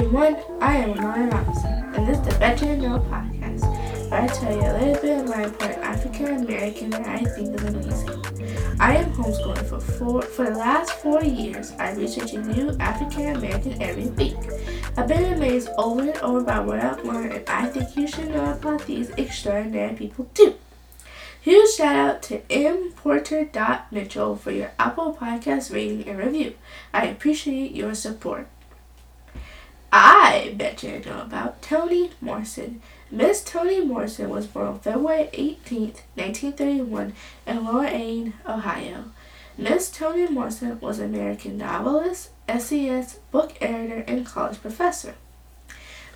everyone, I am Lauren Robinson, and this is the Veteran Know Podcast, where I tell you a little bit of my part African American that I think is amazing. I am homeschooling for the last 4 years. I research a new African American every week. I've been amazed over and over by what I've learned, and I think you should know about these extraordinary people too. Huge shout out to mporter.mitchell for your Apple Podcast rating and review. I appreciate your support. I bet you know about Toni Morrison. Miss Toni Morrison was born on February 18th, 1931 in Lorain, Ohio. Miss Toni Morrison was an American novelist, essayist, book editor, and college professor.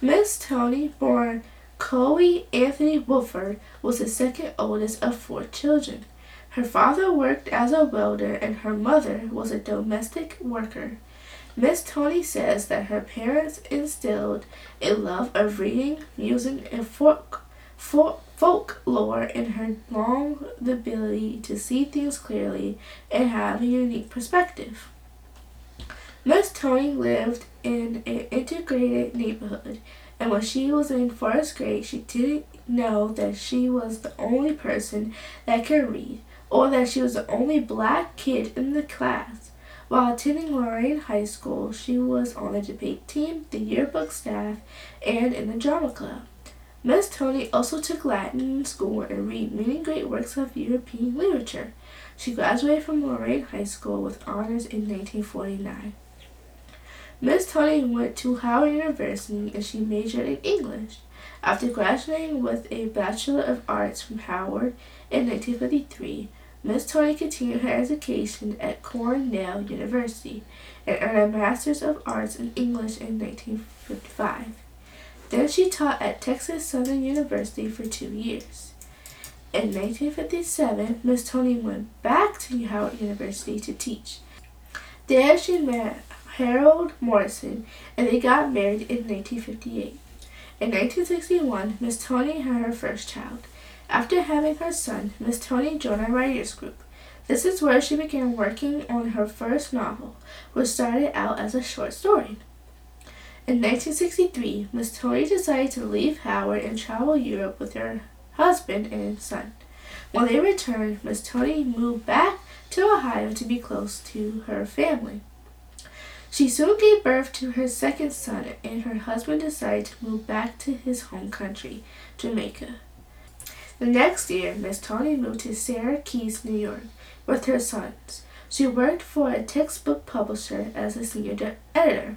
Miss Toni, born Chloe Anthony Wolford, was the second oldest of four children. Her father worked as a welder and her mother was a domestic worker. Miss Toni says that her parents instilled a love of reading, music, and folklore in her, along with the ability to see things clearly and have a unique perspective. Miss Toni lived in an integrated neighborhood, and when she was in first grade, she didn't know that she was the only person that could read, or that she was the only black kid in the class. While attending Lorain High School, she was on the debate team, the yearbook staff, and in the drama club. Miss Toni also took Latin in school and read many great works of European literature. She graduated from Lorain High School with honors in 1949. Miss Toni went to Howard University and she majored in English. After graduating with a Bachelor of Arts from Howard in 1953, Miss Toni continued her education at Cornell University and earned a Master's of Arts in English in 1955. Then she taught at Texas Southern University for 2 years. In 1957, Miss Toni went back to Howard University to teach. There she met Harold Morrison and they got married in 1958. In 1961, Miss Toni had her first child. After having her son, Miss Toni joined a writer's group. This is where she began working on her first novel, which started out as a short story. In 1963, Miss Toni decided to leave Howard and travel Europe with her husband and son. When they returned, Miss Toni moved back to Ohio to be close to her family. She soon gave birth to her second son, and her husband decided to move back to his home country, Jamaica. The next year, Miss Toni moved to Sarah Keys, New York, with her sons. She worked for a textbook publisher as a senior editor.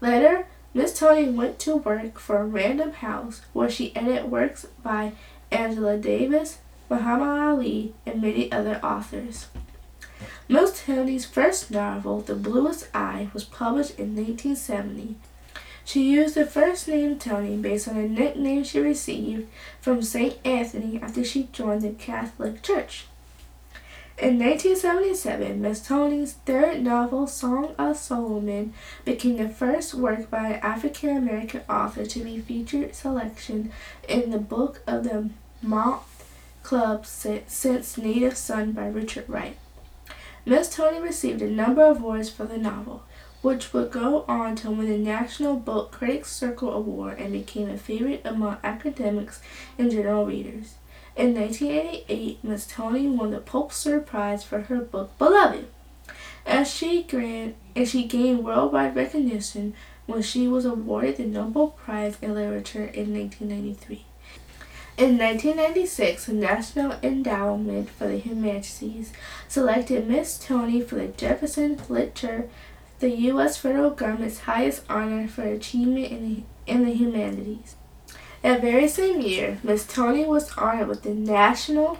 Later, Miss Toni went to work for Random House, where she edited works by Angela Davis, Muhammad Ali, and many other authors. Miss Toni's first novel, The Bluest Eye, was published in 1970. She used the first name Toni based on a nickname she received from St. Anthony after she joined the Catholic Church. In 1977, Miss Toni's third novel, Song of Solomon, became the first work by an African-American author to be featured selection in the Book of the Month Club since Native Son by Richard Wright. Miss Toni received a number of awards for the novel, which would go on to win the National Book Critics Circle Award and became a favorite among academics and general readers. In 1988, Miss Toni won the Pulitzer Prize for her book Beloved, and she gained worldwide recognition when she was awarded the Nobel Prize in Literature in 1993. In 1996, the National Endowment for the Humanities selected Miss Toni for the Jefferson Lecture, the U.S. federal government's highest honor for achievement in the humanities. That very same year, Miss Toni was honored with the National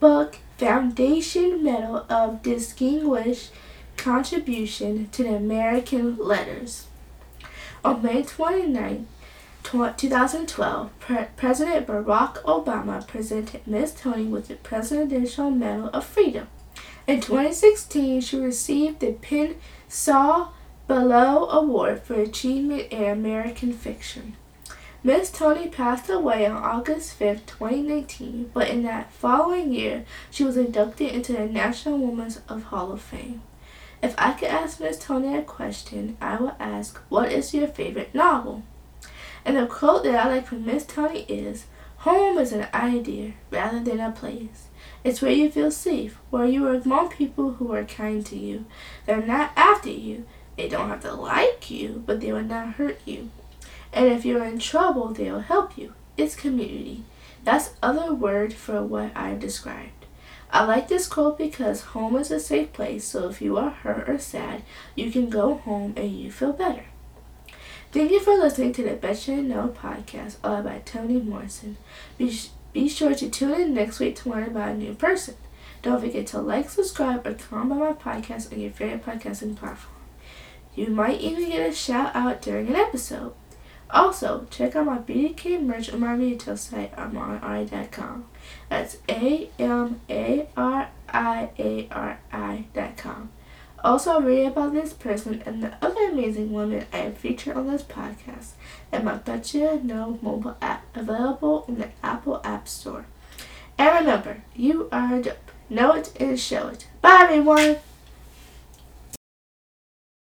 Book Foundation Medal of Distinguished Contribution to the American Letters. On May 29, 2012, President Barack Obama presented Miss Toni with the Presidential Medal of Freedom. In 2016, she received the Pen Saw Below Award for Achievement in American Fiction. Miss Toni passed away on August 5, 2019, but in that following year, she was inducted into the National Women's Hall of Fame. If I could ask Miss Toni a question, I would ask, what is your favorite novel? And the quote that I like from Miss Toni is, home is an idea rather than a place. It's where you feel safe, where you are among people who are kind to you. They're not after you. They don't have to like you, but they will not hurt you. And if you're in trouble, they will help you. It's community. That's other word for what I described. I like this quote because home is a safe place, so if you are hurt or sad, you can go home and you feel better. Thank you for listening to the Bet You Didn't Know podcast, all about Toni Morrison. Be sure to tune in next week to learn about a new person. Don't forget to like, subscribe, or comment on my podcast on your favorite podcasting platform. You might even get a shout out during an episode. Also, check out my BDK merch on my retail site, armariari.com. That's AMARIARI.com. Also, read about this person and the other amazing women I have featured on this podcast and my Betcha No mobile app, available in the Apple App Store. And remember, you are dope. Know it and show it. Bye, everyone!